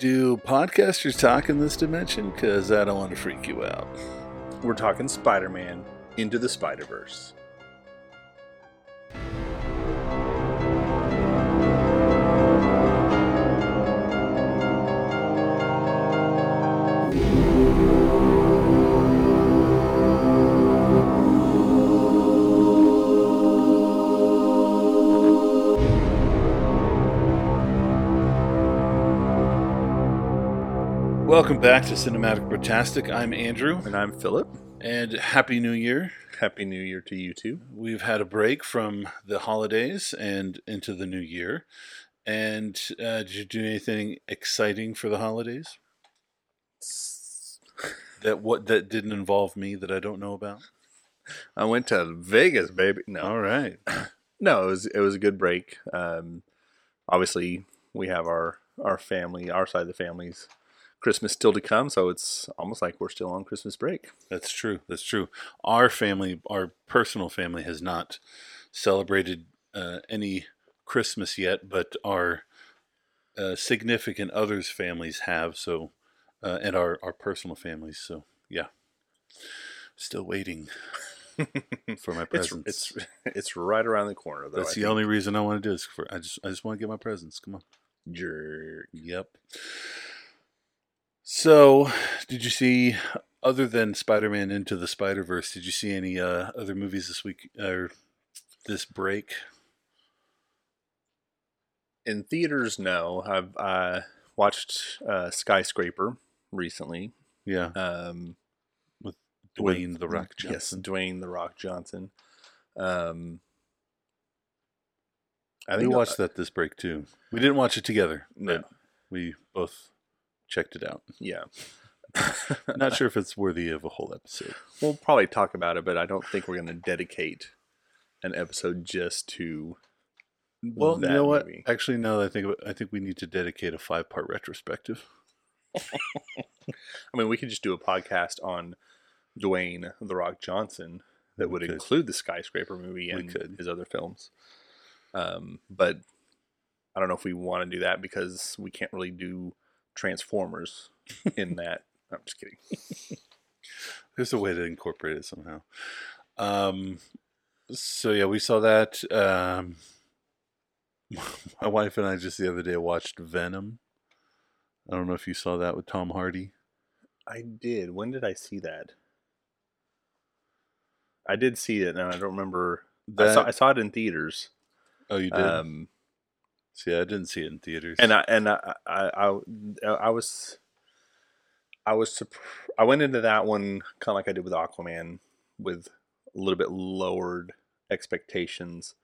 Do podcasters talk in this dimension? Because I don't want to freak you out. We're talking Spider-Man Into the Spider-Verse. Welcome back to Cinematic Brotastic. I'm Andrew. And I'm Philip. And Happy New Year. Happy New Year to you too. We've had a break from the holidays and into the new year. And did you do anything exciting for the holidays? That didn't involve me that I don't know about? I went to Vegas, baby. No. All right. No, it was a good break. Obviously, we have our family, our side of the family's Christmas still to come, so it's almost like we're still on Christmas break. That's true. Our personal family has not celebrated any Christmas yet, but our significant others' families have, so and our personal families, so yeah, still waiting for my presents. It's right around the corner though. That's the only reason I want to do this. I just want to get my presents. Come on. Jerk. Yep. So, did you see, other than Spider-Man Into the Spider-Verse, did you see any other movies this week, or this break? In theaters, no. I've watched Skyscraper recently. Yeah. With Dwayne "The Rock" Johnson. Yes, Dwayne "The Rock" Johnson. I think we watched that this break, too. We didn't watch it together. No. We both checked it out. Yeah. Not sure if it's worthy of a whole episode. We'll probably talk about it, but I don't think we're going to dedicate an episode just to that. You know what? Movie. Actually, no, I think we need to dedicate a 5-part retrospective. I mean, we could just do a podcast on Dwayne "The Rock" Johnson that would include the Skyscraper movie and his other films. But I don't know if we want to do that because we can't really do Transformers in that. I'm just kidding. There's a way to incorporate it somehow. So yeah, we saw that. My wife and I just the other day watched Venom. I don't know if you saw that with Tom Hardy. I did. When did I see that? I did see it, and I don't remember. I saw it in theaters. Oh, you did? See, I didn't see it in theaters, I went into that one kind of like I did with Aquaman, with a little bit lowered expectations.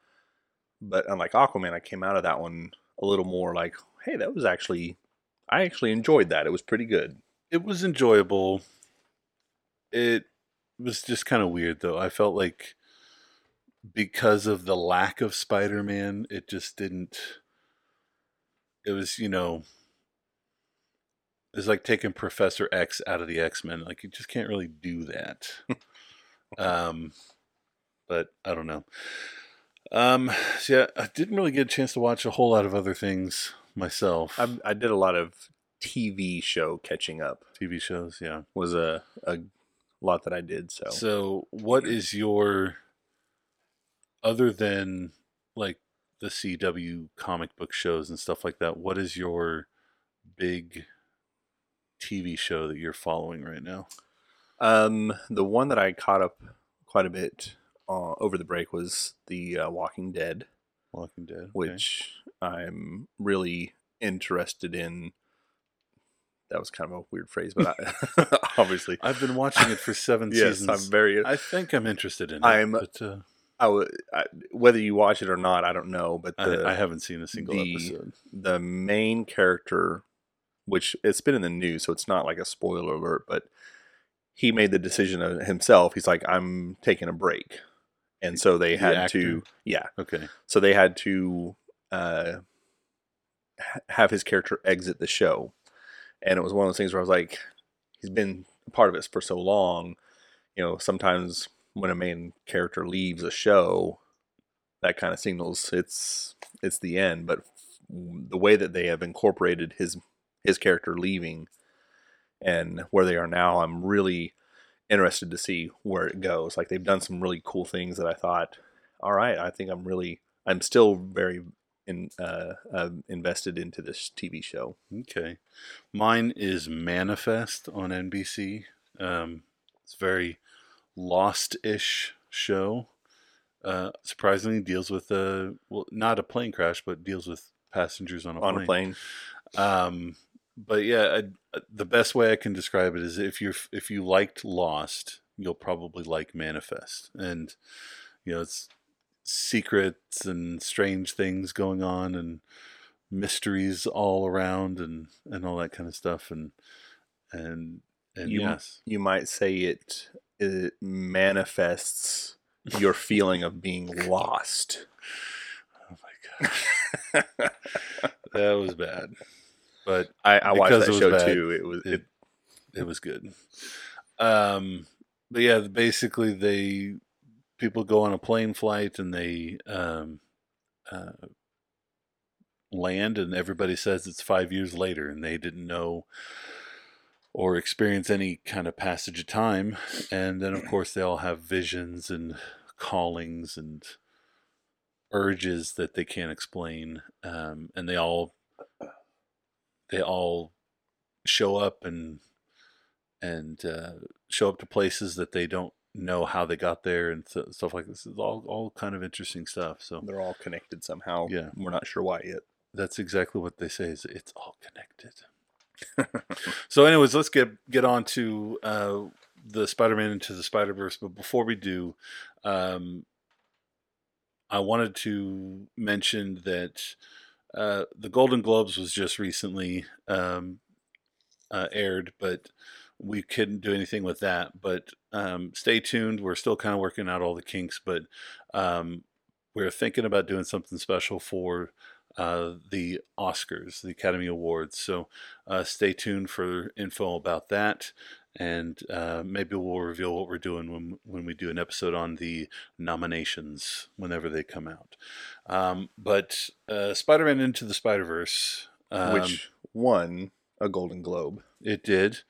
But unlike Aquaman, I came out of that one a little more like, hey, that was I actually enjoyed that. It was pretty good. It was enjoyable. It was just kind of weird though. I felt like because of the lack of Spider-Man, it just didn't. It was, you know, it's like taking Professor X out of the X-Men. Like, you just can't really do that. But I don't know. So yeah, I didn't really get a chance to watch a whole lot of other things myself. I did a lot of TV show catching up. TV shows, yeah. Was a lot that I did, so. So what is your, other than, like, the CW comic book shows and stuff like that, what is your big TV show that you're following right now? The one that I caught up quite a bit over the break was the Walking Dead. Walking Dead, okay. Which I'm really interested in. That was kind of a weird phrase, but obviously I've been watching it for 7 seasons. Yes, I think I'm interested in it. Whether you watch it or not, I don't know. But I haven't seen a single episode. The main character, which it's been in the news, so it's not like a spoiler alert, but he made the decision himself. He's like, I'm taking a break. And so they had to... Yeah. Okay. So they had to have his character exit the show. And it was one of those things where I was like, he's been a part of it for so long. You know, sometimes when a main character leaves a show, that kind of signals it's the end. But the way that they have incorporated his his character leaving and where they are now, I'm really interested to see where it goes. Like, they've done some really cool things that I thought, all right, I think I'm still very invested into this TV show. Okay. Mine is Manifest on NBC. It's a very Lost-ish show. Surprisingly, deals with not a plane crash, but deals with passengers on a plane. But yeah, the best way I can describe it is if you liked Lost, you'll probably like Manifest. And you know, it's secrets and strange things going on and mysteries all around and all that kind of stuff. And you might say it manifests your feeling of being lost. Oh my god, that was bad. But I watched that show too. It was good. But yeah, basically people go on a plane flight and they land, and everybody says it's 5 years later, and they didn't know or experience any kind of passage of time. And then, of course, they all have visions and callings and urges that they can't explain, and they all show up and show up to places that they don't know how they got there and stuff like this. It's all kind of interesting stuff. So they're all connected somehow. Yeah, we're not sure why yet. That's exactly what they say, is it's all connected. So anyways, let's get on to the Spider-Man Into the Spider-Verse. But before we do, I wanted to mention that the Golden Globes was just recently aired, but we couldn't do anything with that. But stay tuned. We're still kind of working out all the kinks, but we're thinking about doing something special for the Oscars, the Academy Awards. So stay tuned for info about that. And maybe we'll reveal what we're doing when we do an episode on the nominations, whenever they come out. But Spider-Man Into the Spider-Verse. Which won a Golden Globe. It did.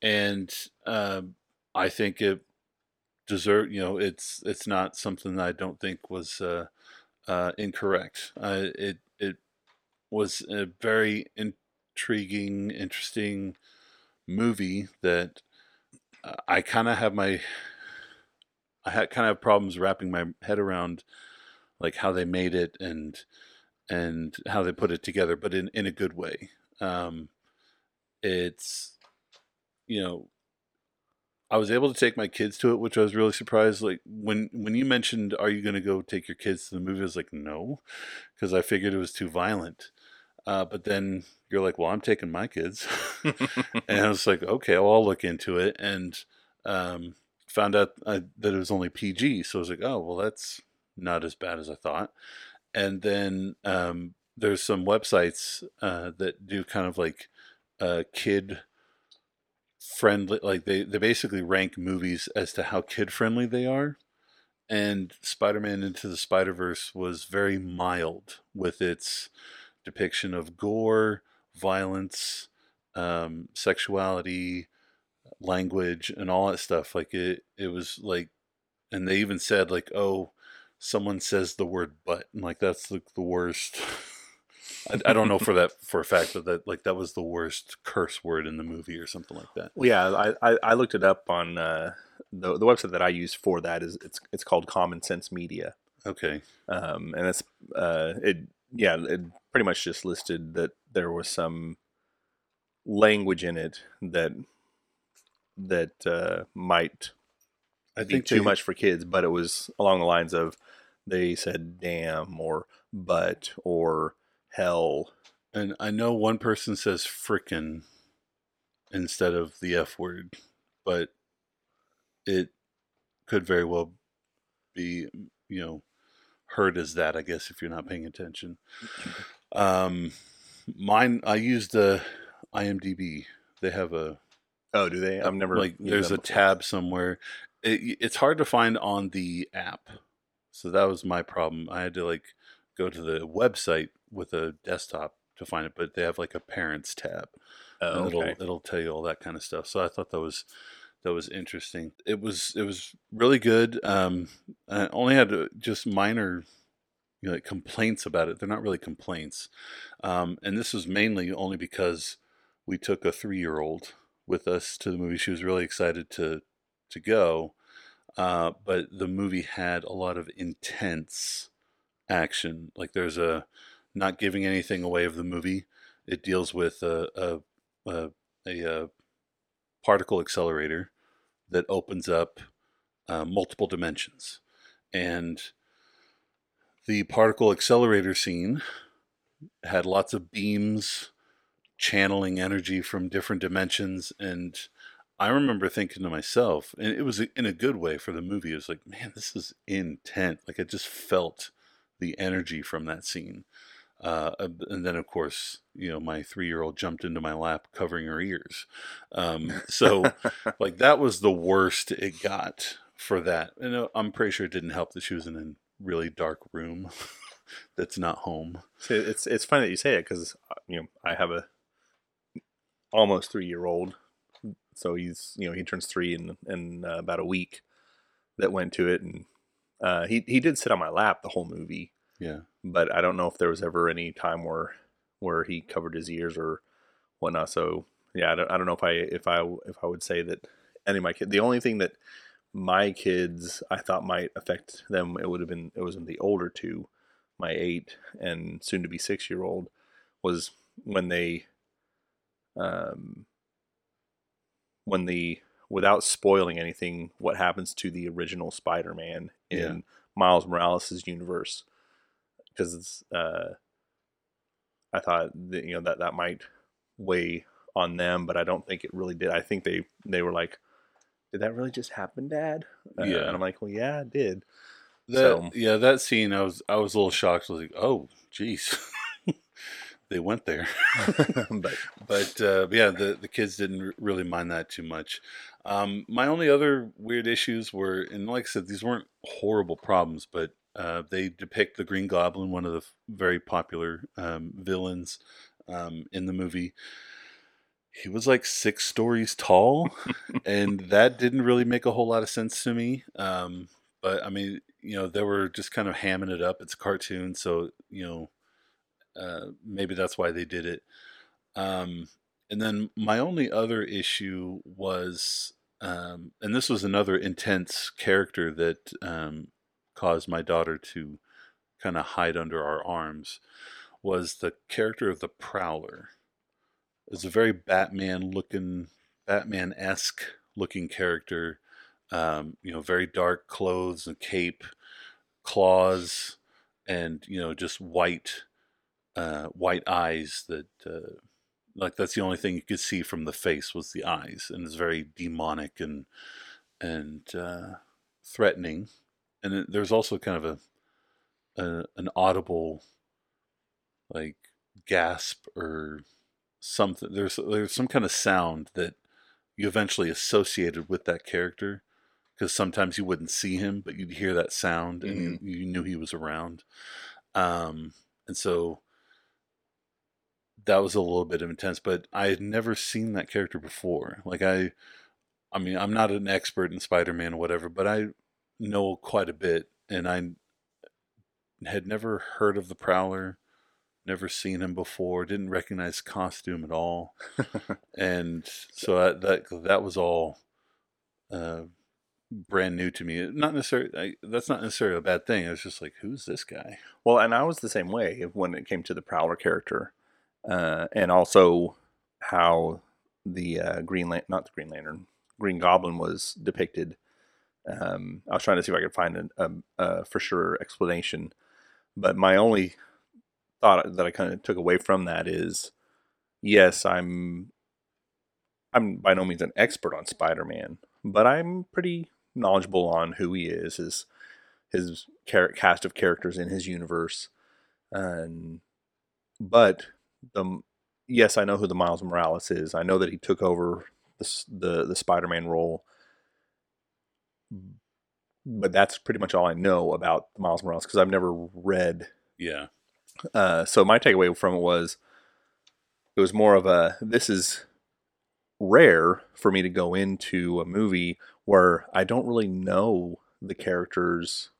And I think it deserved, you know, it's not something that I don't think was incorrect. It was a very intriguing, interesting movie that... I kind of have problems wrapping my head around, like, how they made it and how they put it together, but in a good way. It's, you know, I was able to take my kids to it, which I was really surprised. Like, when you mentioned, "Are you going to go take your kids to the movie?" I was like, "No," because I figured it was too violent. But then you're like, well, I'm taking my kids. And I was like, okay, well, I'll look into it. And found out that it was only PG. So I was like, oh, well, that's not as bad as I thought. And then there's some websites that do kind of like kid-friendly. Like they basically rank movies as to how kid-friendly they are. And Spider-Man Into the Spider-Verse was very mild with its depiction of gore, violence, sexuality, language, and all that stuff. Like it was like, and they even said, like, oh, someone says the word "butt," and like that's like the worst. I don't know for a fact, but that, like, that was the worst curse word in the movie or something like that. Well, yeah, I looked it up on the website that I use for that is it's called Common Sense Media. Okay, and it's Yeah, it pretty much just listed that there was some language in it that might be too much for kids, but it was along the lines of they said "damn" or "but" or "hell." And I know one person says "frickin'" instead of the F word, but it could very well be, you know, heard as that, I guess, if you're not paying attention. Mine, I used the IMDb. They have a... Oh, do they? I've never... Like, there's a tab somewhere. It's hard to find on the app. So that was my problem. I had to, like, go to the website with a desktop to find it, but they have like a parents tab. Oh, okay. It'll tell you all that kind of stuff. So I thought that was interesting. It was really good. I only had just minor, like, complaints about it. They're not really complaints. And this was mainly only because we took a 3-year-old with us to the movie. She was really excited to go. But the movie had a lot of intense action. Like, there's a, not giving anything away of the movie. It deals with a particle accelerator that opens up multiple dimensions. And the particle accelerator scene had lots of beams channeling energy from different dimensions. And I remember thinking to myself, and it was in a good way for the movie, it was like, man, this is intense. Like, I just felt the energy from that scene. And then, of course, my 3-year-old jumped into my lap covering her ears. So like, that was the worst it got for that. And I'm pretty sure it didn't help that she was in a really dark room that's not home. So it's funny that you say it, because I have a almost 3-year-old. So he's, he turns 3 in about a week, that went to it. And he did sit on my lap the whole movie. Yeah. But I don't know if there was ever any time where he covered his ears or whatnot. So yeah, I don't know if I would say that any of my kids. The only thing that my kids I thought might affect them, it was in the older two, my 8 and soon to be 6-year-old, was when they without spoiling anything, what happens to the original Spider-Man in Miles Morales' universe. Because I thought that, that might weigh on them, but I don't think it really did. I think they were like, "Did that really just happen, Dad?" And I'm like, "Well, yeah, it did." That scene, I was a little shocked. I was like, "Oh, geez, they went there." but the kids didn't really mind that too much. My only other weird issues were, and like I said, these weren't horrible problems, but. They depict the Green Goblin, one of the very popular villains in the movie. He was like 6 stories tall, and that didn't really make a whole lot of sense to me. But I mean, they were just kind of hamming it up. It's a cartoon, so maybe that's why they did it. And then my only other issue was, and this was another intense character that. Caused my daughter to kind of hide under our arms, was the character of the Prowler. It's a very Batman-esque looking character. Very dark clothes and cape, claws, and just white eyes. That that's the only thing you could see from the face was the eyes, and it's very demonic and threatening. And there's also kind of an audible, like, gasp or something. There's some kind of sound that you eventually associated with that character, because sometimes you wouldn't see him, but you'd hear that sound, and you knew he was around. And so that was a little bit intense, but I had never seen that character before. Like, I mean, I'm not an expert in Spider-Man or whatever, but I know quite a bit, and I had never heard of the Prowler, never seen him before, didn't recognize costume at all. And so that was all brand new to me. That's not necessarily a bad thing. I was just like, who's this guy? Well, and I was the same way when it came to the Prowler character, and also how the Green Goblin was depicted. I was trying to see if I could find a for sure explanation, but my only thought that I kind of took away from that is, yes, I'm by no means an expert on Spider-Man, but I'm pretty knowledgeable on who he is, his cast of characters in his universe, but I know who the Miles Morales is. I know that he took over the Spider-Man role. But that's pretty much all I know about Miles Morales, because I've never read. So my takeaway from it was, It was more of a, this is rare for me to go into a movie where I don't really know the character's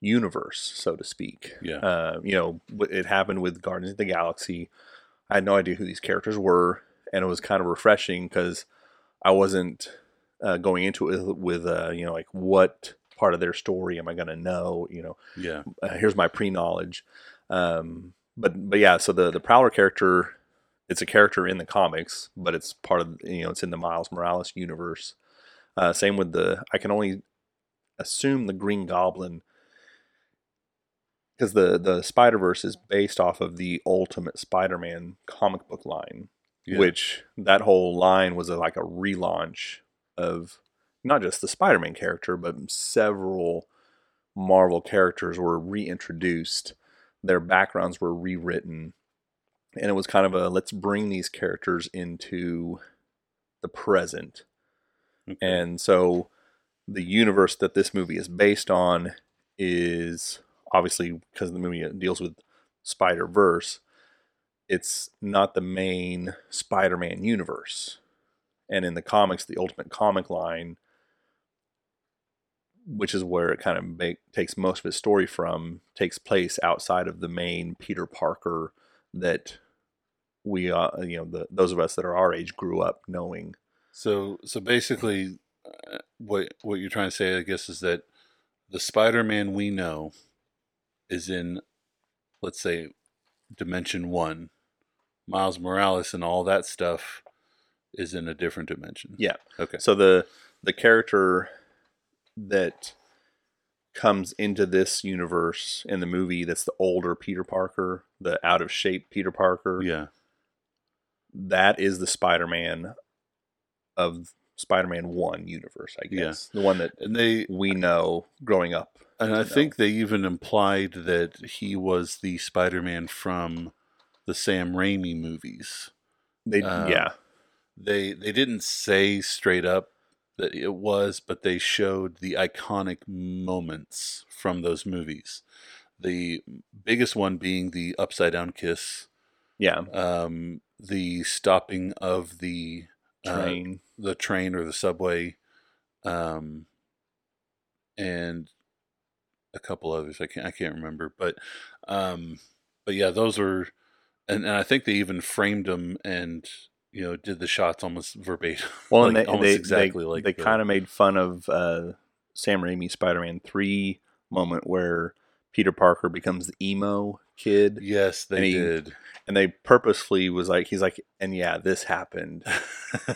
universe, so to speak. Yeah. You know, it happened with Guardians of the Galaxy. I had no idea who these characters were, and it was kind of refreshing because I wasn't going into it with you know, like, what part of their story am I going to know? You know, yeah. Here's my pre-knowledge. But yeah, so the Prowler character, it's a character in the comics, but it's part of, you know, it's in the Miles Morales universe. Same with I can only assume the Green Goblin, because the Spider-Verse is based off of the Ultimate Spider-Man comic book line, yeah. Which that whole line was like a relaunch of not just the Spider-Man character, but several Marvel characters were reintroduced. Their backgrounds were rewritten. And it was kind of a, let's bring these characters into the present. Okay. And so the universe that this movie is based on is, obviously, because the movie deals with Spider-Verse, it's not the main Spider-Man universe. And in the comics, the Ultimate comic line, which is where it kind of takes most of its story from, takes place outside of the main Peter Parker that we, you know, those of us that are our age grew up knowing. So basically, what you're trying to say, I guess, is that the Spider-Man we know is in, let's say, dimension one. Miles Morales and all that stuff is in a different dimension. Yeah. Okay. So the character that comes into this universe in the movie, that's the older Peter Parker, the out of shape Peter Parker. Yeah. That is the Spider-Man of Spider-Man 1 universe, I guess. Yeah. The one that we know growing up. And I think they even implied that he was the Spider-Man from the Sam Raimi movies. They didn't say straight up that it was, but they showed the iconic moments from those movies. The biggest one being the upside down kiss. Yeah. The stopping of the train, or the subway, and a couple others I can't remember, but yeah, those were, and I think they even framed them and, you know, did the shots almost verbatim. Well, like, and they kind of made fun of Sam Raimi's Spider-Man 3 moment where Peter Parker becomes the emo kid. Yes, did. And they purposefully was like, he's like, and yeah, this happened.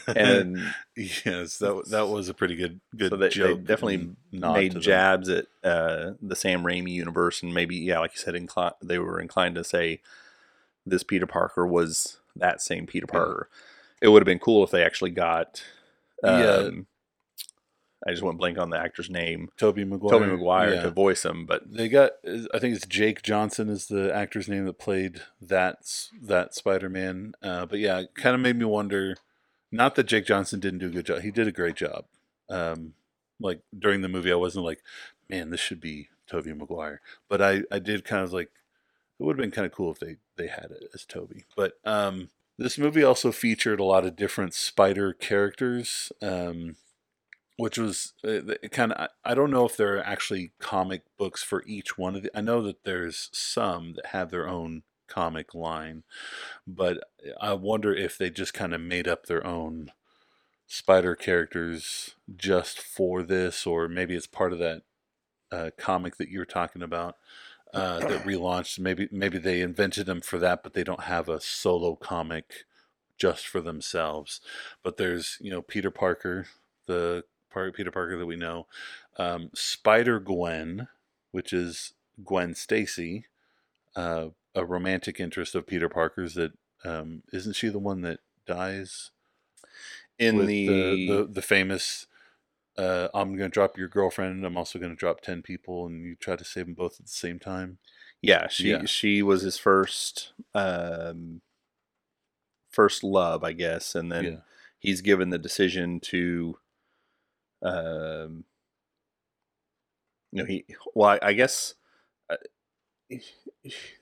And yes, that was a pretty good so that joke. They definitely made jabs at the Sam Raimi universe, and maybe, yeah, like you said, they were inclined to say this Peter Parker was that same Peter Parker. Yeah. It would have been cool if they actually got. I just went blank on the actor's name. Tobey Maguire yeah. to voice him, but they got, I think it's Jake Johnson is the actor's name that played that Spider-Man. But yeah, it kind of made me wonder, not that Jake Johnson didn't do a good job. He did a great job. Like during the movie, I wasn't like, man, this should be Tobey Maguire. But I did kind of like, it would have been kind of cool if they had it as Tobey. But this movie also featured a lot of different spider characters. Which was kind of, I don't know if there are actually comic books for each one of the, I know that there's some that have their own comic line, but I wonder if they just kind of made up their own spider characters just for this, or maybe it's part of that comic that you were talking about that relaunched. Maybe they invented them for that, but they don't have a solo comic just for themselves. But there's, you know, Peter Parker, the Peter Parker that we know, Spider-Gwen, which is Gwen Stacy, a romantic interest of Peter Parker's that isn't she the one that dies in the famous I'm going to drop your girlfriend, I'm also going to drop 10 people, and you try to save them both at the same time. Yeah, she was his first love, I guess, and then he's given the decision to I guess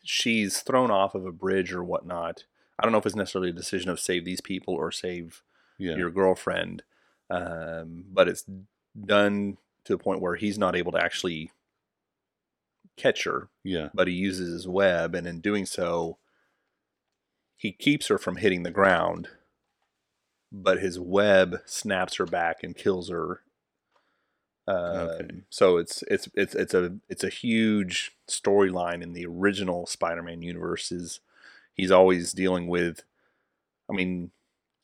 she's thrown off of a bridge or whatnot. I don't know if it's necessarily a decision of save these people or save your girlfriend, but it's done to the point where he's not able to actually catch her. Yeah. But he uses his web, and in doing so, he keeps her from hitting the ground, but his web snaps her back and kills her. Okay. So it's a huge storyline in the original Spider-Man universe. Is he's always dealing with, I mean,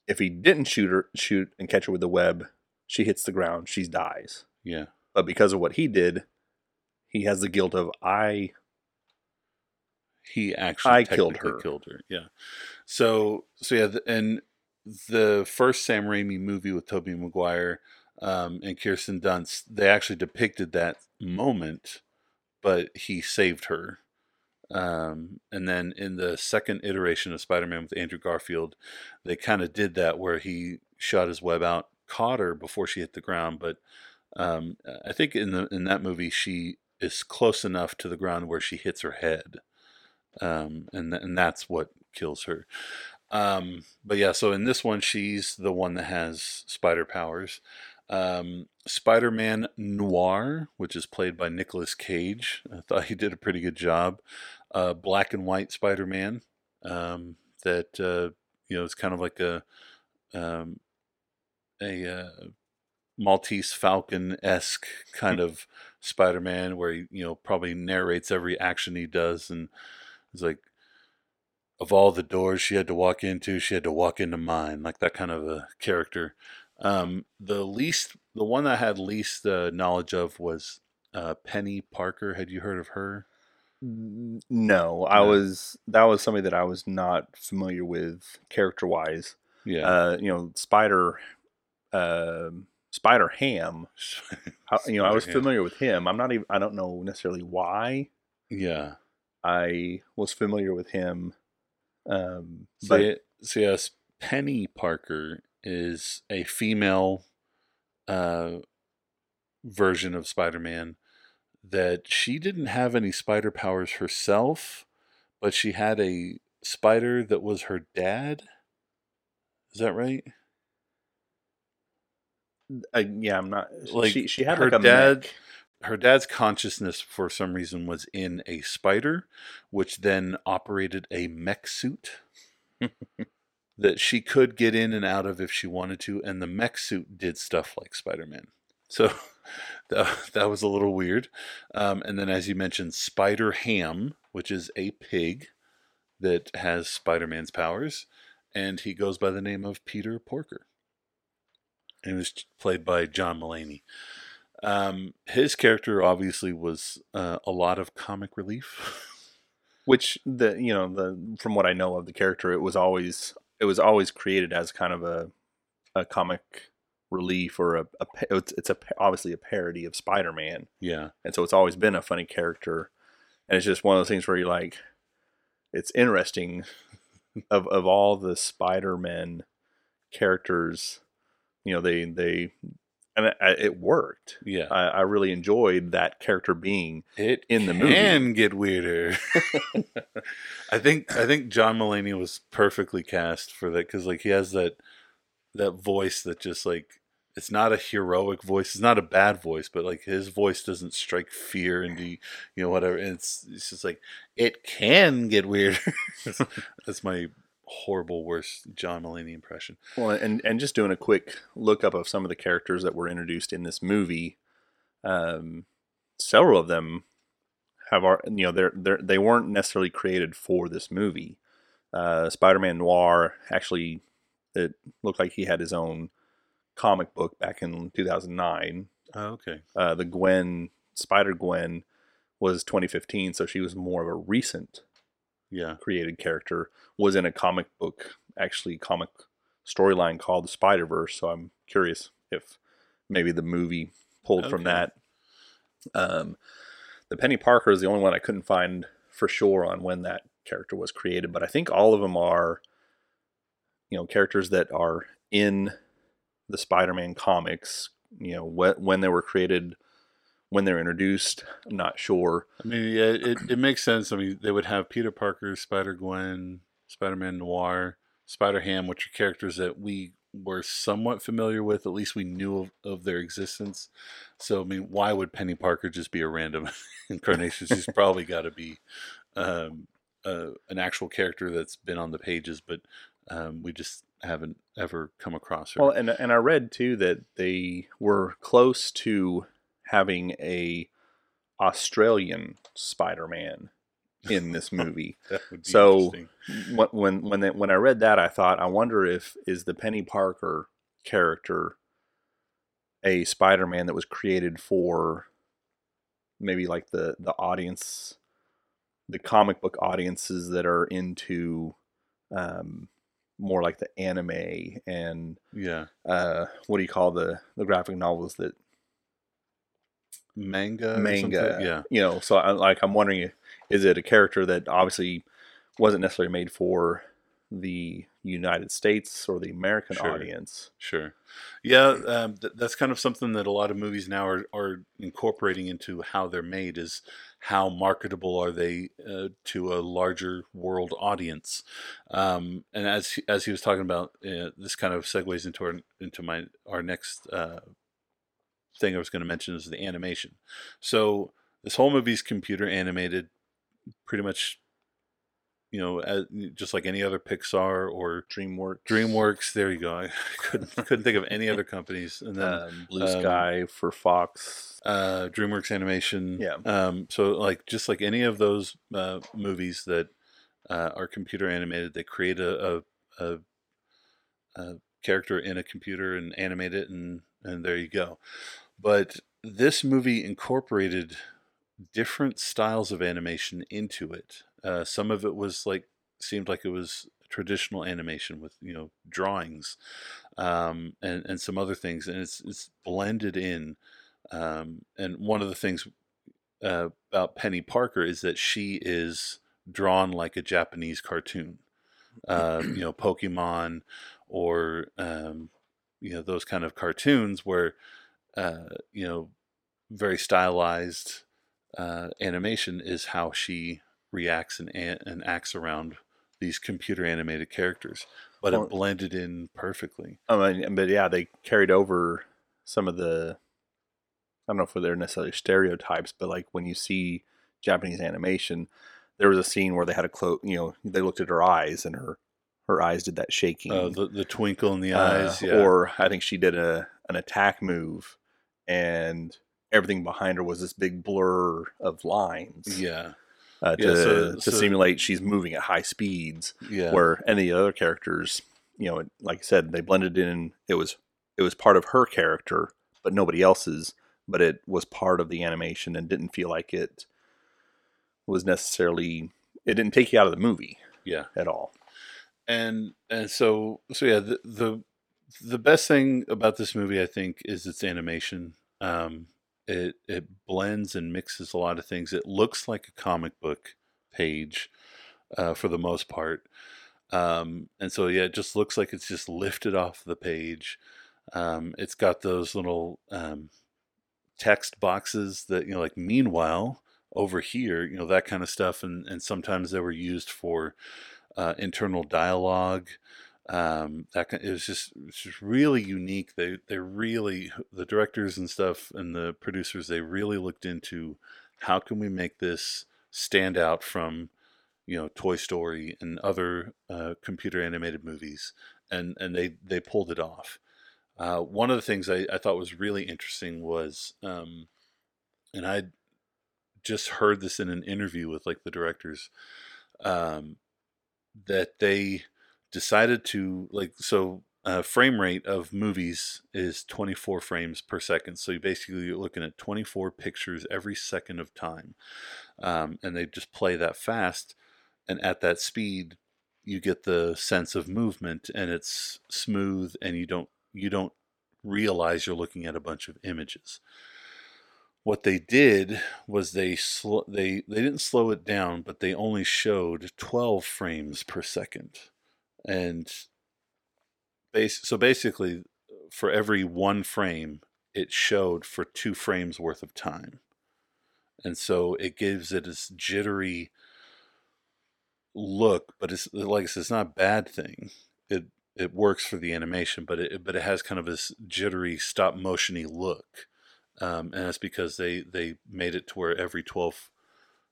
if he didn't shoot and catch her with the web, she hits the ground, she dies. Yeah. But because of what he did, he has the guilt of I killed her. Yeah. So and the first Sam Raimi movie with Tobey Maguire and Kirsten Dunst, they actually depicted that moment, but he saved her. And then in the second iteration of Spider-Man with Andrew Garfield, they kind of did that where he shot his web out, caught her before she hit the ground. But I think in that movie, she is close enough to the ground where she hits her head. And that's what kills her. But yeah, so in this one, she's the one that has spider powers. Spider-Man Noir, which is played by Nicolas Cage. I thought he did a pretty good job. Black and white Spider-Man, that, it's kind of like a Maltese Falcon-esque kind of Spider-Man where he, probably narrates every action he does. And it's like, of all the doors she had to walk into, mine, like that kind of a character. The one I had least knowledge of was Penny Parker. Had you heard of her? No, that was somebody that I was not familiar with character wise. Yeah. Spider-Ham, I was familiar with him. I don't know necessarily why. Yeah. I was familiar with him. Penny Parker is a female version of Spider-Man that she didn't have any spider powers herself, but she had a spider that was her dad. Is that right? I'm not. She had her dad. Mech. Her dad's consciousness, for some reason, was in a spider, which then operated a mech suit that she could get in and out of if she wanted to, and the mech suit did stuff like Spider-Man. So that was a little weird. And then, as you mentioned, Spider-Ham, which is a pig that has Spider-Man's powers, and he goes by the name of Peter Porker. And he was played by John Mulaney. His character obviously was a lot of comic relief, which from what I know of the character, it was always created as kind of a comic relief or it's obviously a parody of Spider-Man. Yeah, and so it's always been a funny character, and it's just one of those things where you like, it's interesting of all the Spider-Man characters, they. And it worked. Yeah, I really enjoyed that character being in the movie. It can get weirder. I think John Mulaney was perfectly cast for that because he has that voice that just it's not a heroic voice, it's not a bad voice, but his voice doesn't strike fear into whatever. And it's just it can get weirder. That's my horrible, worst John Mulaney impression. Well, and just doing a quick look up of some of the characters that were introduced in this movie, several of them have they weren't necessarily created for this movie. Spider-Man Noir, actually, it looked like he had his own comic book back in 2009. Oh, okay. The Spider-Gwen was 2015, so she was more of a recent created character, was in a comic book, actually comic storyline called the Spider-Verse. So I'm curious if maybe the movie pulled from that. The Penny Parker is the only one I couldn't find for sure on when that character was created, but I think all of them are, characters that are in the Spider-Man comics, when they were created, when they're introduced, I'm not sure. I mean, it makes sense. I mean, they would have Peter Parker, Spider-Gwen, Spider-Man Noir, Spider-Ham, which are characters that we were somewhat familiar with, at least we knew of their existence. So, I mean, why would Penny Parker just be a random incarnation? She's probably got to be an actual character that's been on the pages, but we just haven't ever come across her. Well, and I read, too, that they were close to having a Australian Spider-Man in this movie. That would be so when I read that, I thought, I wonder if is the Penny Parker character a Spider-Man that was created for maybe like the audience, the comic book audiences that are into more like the anime and what do you call the graphic novels that manga, yeah, you know. So I'm wondering, is it a character that obviously wasn't necessarily made for the United States or the American audience? Sure. Yeah, that's kind of something that a lot of movies now are incorporating into how they're made, is how marketable are they to a larger world audience. And as he was talking about, this kind of segues into our next thing I was going to mention, is the animation. So this whole movie's computer animated, pretty much, you know, as, just like any other Pixar or DreamWorks. There you go. I couldn't think of any other companies. And then Blue Sky for Fox, DreamWorks Animation. Yeah. So like just like any of those movies that are computer animated, they create a character in a computer and animate it, and there you go. But this movie incorporated different styles of animation into it. Some of it was seemed like it was traditional animation with, you know, drawings, and some other things, and it's blended in. And one of the things about Penny Parker is that she is drawn like a Japanese cartoon, you know, Pokemon or you know, those kind of cartoons where you know, very stylized animation is how she reacts and acts around these computer animated characters, but it blended in perfectly. I mean, but yeah, they carried over some of the, I don't know if they're necessarily stereotypes, but like when you see Japanese animation, there was a scene where they had a you know, they looked at her eyes and her eyes did that shaking, the twinkle in the eyes, yeah. Or I think she did an attack move and everything behind her was this big blur of lines. Yeah. To simulate she's moving at high speeds. Yeah. Where any other characters, you know, like I said, they blended in. It was part of her character, but nobody else's. But it was part of the animation and didn't feel like it was necessarily. It didn't take you out of the movie. Yeah. At all. And so yeah, the best thing about this movie, I think, is its animation. It blends and mixes a lot of things. It looks like a comic book page for the most part. And so, yeah, it just looks like it's just lifted off the page. It's got those little text boxes that, you know, like, meanwhile, over here, you know, that kind of stuff. And sometimes they were used for internal dialogue. It was just really unique. They really, the directors and stuff and the producers, they really looked into how can we make this stand out from, you know, Toy Story and other computer animated movies, and they pulled it off. One of the things I thought was really interesting was, and I just heard this in an interview with like the directors, that they decided to frame rate of movies is 24 frames per second. So you're looking at 24 pictures every second of time. And they just play that fast. And at that speed, you get the sense of movement and it's smooth and you don't realize you're looking at a bunch of images. What they did was they didn't slow it down, but they only showed 12 frames per second. And so basically, for every one frame, it showed for 2 frames worth of time. And so it gives it this jittery look, but it's like I said, it's not a bad thing. It works for the animation, but it has kind of this jittery, stop motiony look, and that's because they made it to where every 12,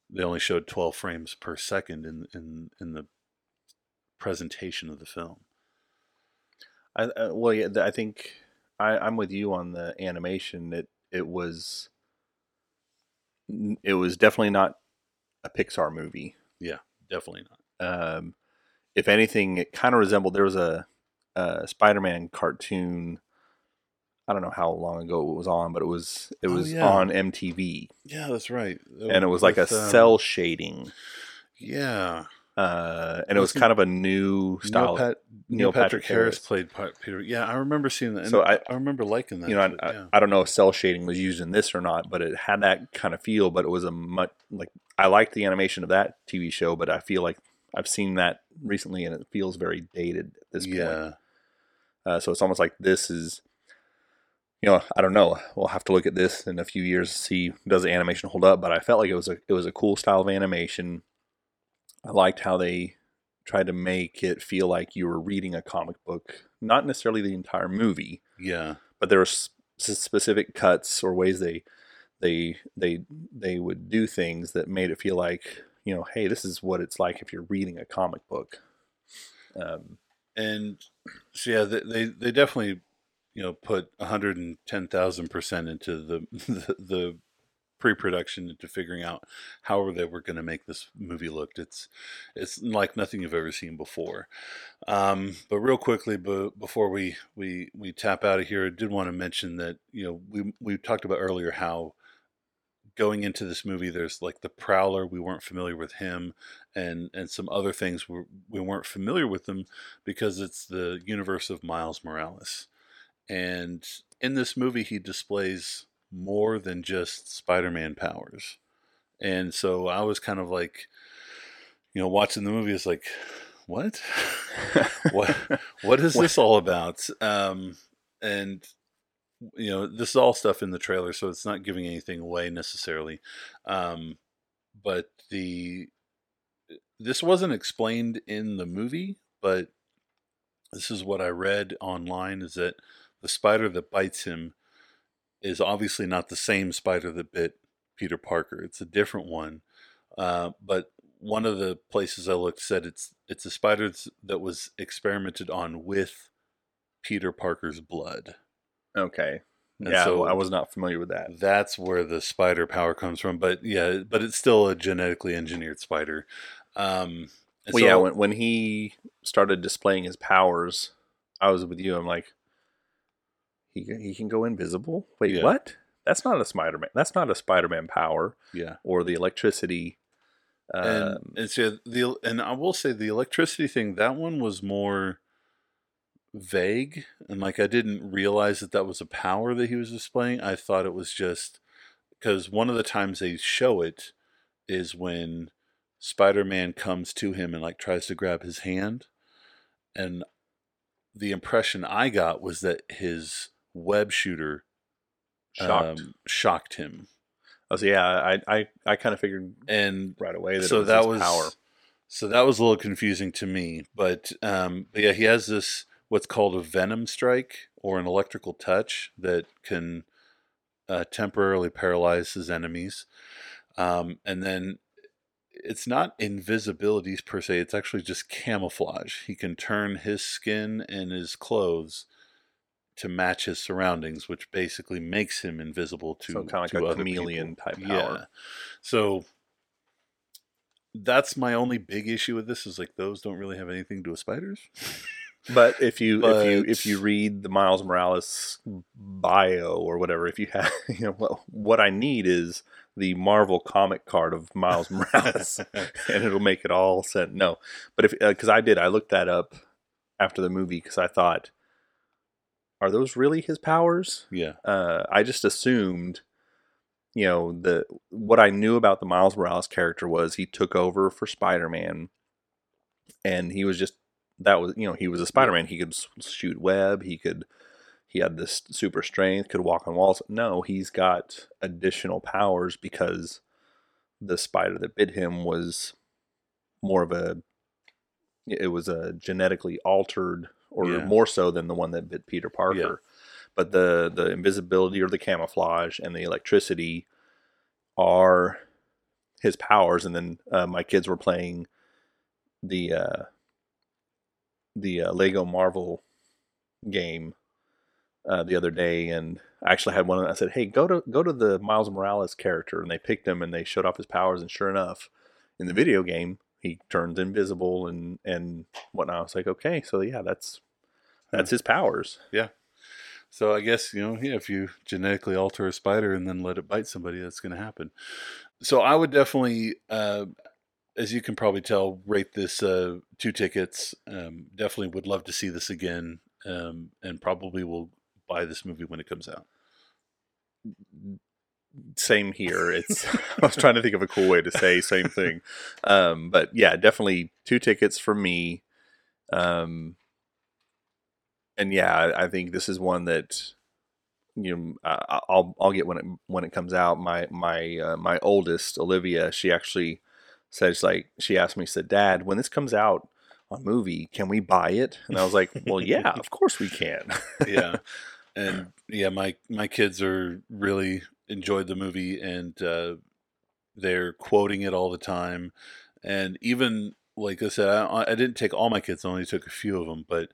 they only showed 12 frames per second in the presentation of the film. I think I'm with you on the animation. It was definitely not a Pixar movie. Yeah, definitely not. If anything, it kind of resembled. There was a Spider-Man cartoon. I don't know how long ago it was on, but it was on MTV. Yeah, that's right. And it was like a cell shading. Yeah. And it was kind of a new style. Neil Patrick Harris played Peter. Yeah, I remember seeing that. So I remember liking that. You know, I don't know if cell shading was used in this or not, but it had that kind of feel. But it was I liked the animation of that TV show, but I feel like I've seen that recently, and it feels very dated at this point. So it's almost like this is, you know, I don't know. We'll have to look at this in a few years to see does the animation hold up. But I felt like it was a cool style of animation. I liked how they tried to make it feel like you were reading a comic book, not necessarily the entire movie. Yeah, but there were specific cuts or ways they would do things that made it feel like, you know, hey, this is what it's like if you're reading a comic book. And so, yeah, they definitely, you know, put 110,000% into the pre-production, into figuring out how they were going to make this movie look. It's like nothing you've ever seen before. But real quickly, before we tap out of here, I did want to mention that, you know, we talked about earlier how going into this movie, there's like the Prowler. We weren't familiar with him, and some other things we weren't familiar with them because it's the universe of Miles Morales. And in this movie, he displays more than just Spider-Man powers. And so I was kind of like, you know, watching the movie, it's like, what? what is this all about? And you know, this is all stuff in the trailer, so it's not giving anything away necessarily. But this wasn't explained in the movie, but this is what I read online, is that the spider that bites him is obviously not the same spider that bit Peter Parker. It's a different one. But one of the places I looked said it's a spider that was experimented on with Peter Parker's blood. Okay. And yeah, so I was not familiar with that. That's where the spider power comes from, but yeah, but it's still a genetically engineered spider. When he started displaying his powers, I was with you. I'm like, he can go invisible? Wait, yeah. What? That's not a Spider-Man. That's not a Spider-Man power. Yeah. Or the electricity. And so I will say the electricity thing, that one was more vague, and like I didn't realize that was a power that he was displaying. I thought it was just because one of the times they show it is when Spider-Man comes to him and like tries to grab his hand, and the impression I got was that his web shooter shocked him. Oh, so yeah, I kind of figured and right away that so it was that his was power. So that was a little confusing to me, but yeah, he has this what's called a venom strike or an electrical touch that can temporarily paralyze his enemies. And then it's not invisibility per se. It's actually just camouflage. He can turn his skin and his clothes to match his surroundings, which basically makes him invisible to other people. So kind of like a chameleon type power. Yeah. So that's my only big issue with this is like those don't really have anything to do with spiders. But if you read the Miles Morales bio or whatever, if you have, you know, what I need is the Marvel comic card of Miles Morales, and it'll make it all sense. No, but if because I looked that up after the movie because I thought, are those really his powers? Yeah, I just assumed. You know, what I knew about the Miles Morales character was he took over for Spider-Man, and he was just. That was, you know, he was a Spider-Man. He could shoot web. He had this super strength, could walk on walls. No, he's got additional powers because the spider that bit him was more of a it was a genetically altered, or more so than the one that bit Peter Parker. Yeah. But the invisibility or the camouflage and the electricity are his powers. And then my kids were playing the Lego Marvel game the other day, and I actually had one of them. I said, "Hey, go to the Miles Morales character," and they picked him and they showed off his powers. And sure enough, in the video game, he turns invisible and whatnot. I was like, okay, so yeah, that's his powers. Yeah. So I guess, if you genetically alter a spider and then let it bite somebody, that's going to happen. So I would definitely, as you can probably tell, rate this 2 tickets. Definitely would love to see this again, and probably will buy this movie when it comes out. Same here. I was trying to think of a cool way to say same thing. But yeah, definitely 2 tickets for me. And yeah, I think this is one that I'll get when it comes out. My oldest, Olivia, she actually says, she asked me, said, "Dad, when this comes out on movie, can we buy it?" And I was like, "Well, yeah, of course we can." Yeah, and yeah, my kids are really enjoyed the movie, and they're quoting it all the time. And even like I said, I didn't take all my kids; I only took a few of them, but.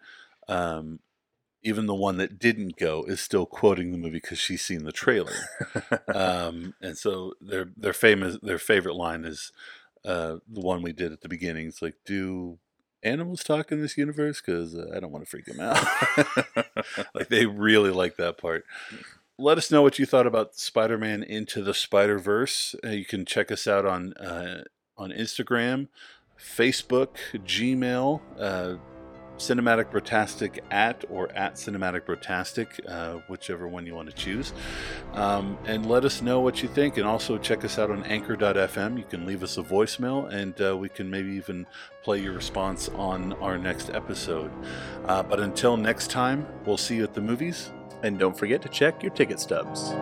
Even the one that didn't go is still quoting the movie because she's seen the trailer. And so their famous, their favorite line is the one we did at the beginning. It's like, "Do animals talk in this universe? Because I don't want to freak them out." They really like that part. Let us know what you thought about Spider-Man Into the Spider-Verse. You can check us out on Instagram, Facebook, Gmail, Cinematic Brotastic at Cinematic Brotastic, whichever one you want to choose. And let us know what you think. And also check us out on anchor.fm. You can leave us a voicemail, and we can maybe even play your response on our next episode. But until next time, we'll see you at the movies. And don't forget to check your ticket stubs.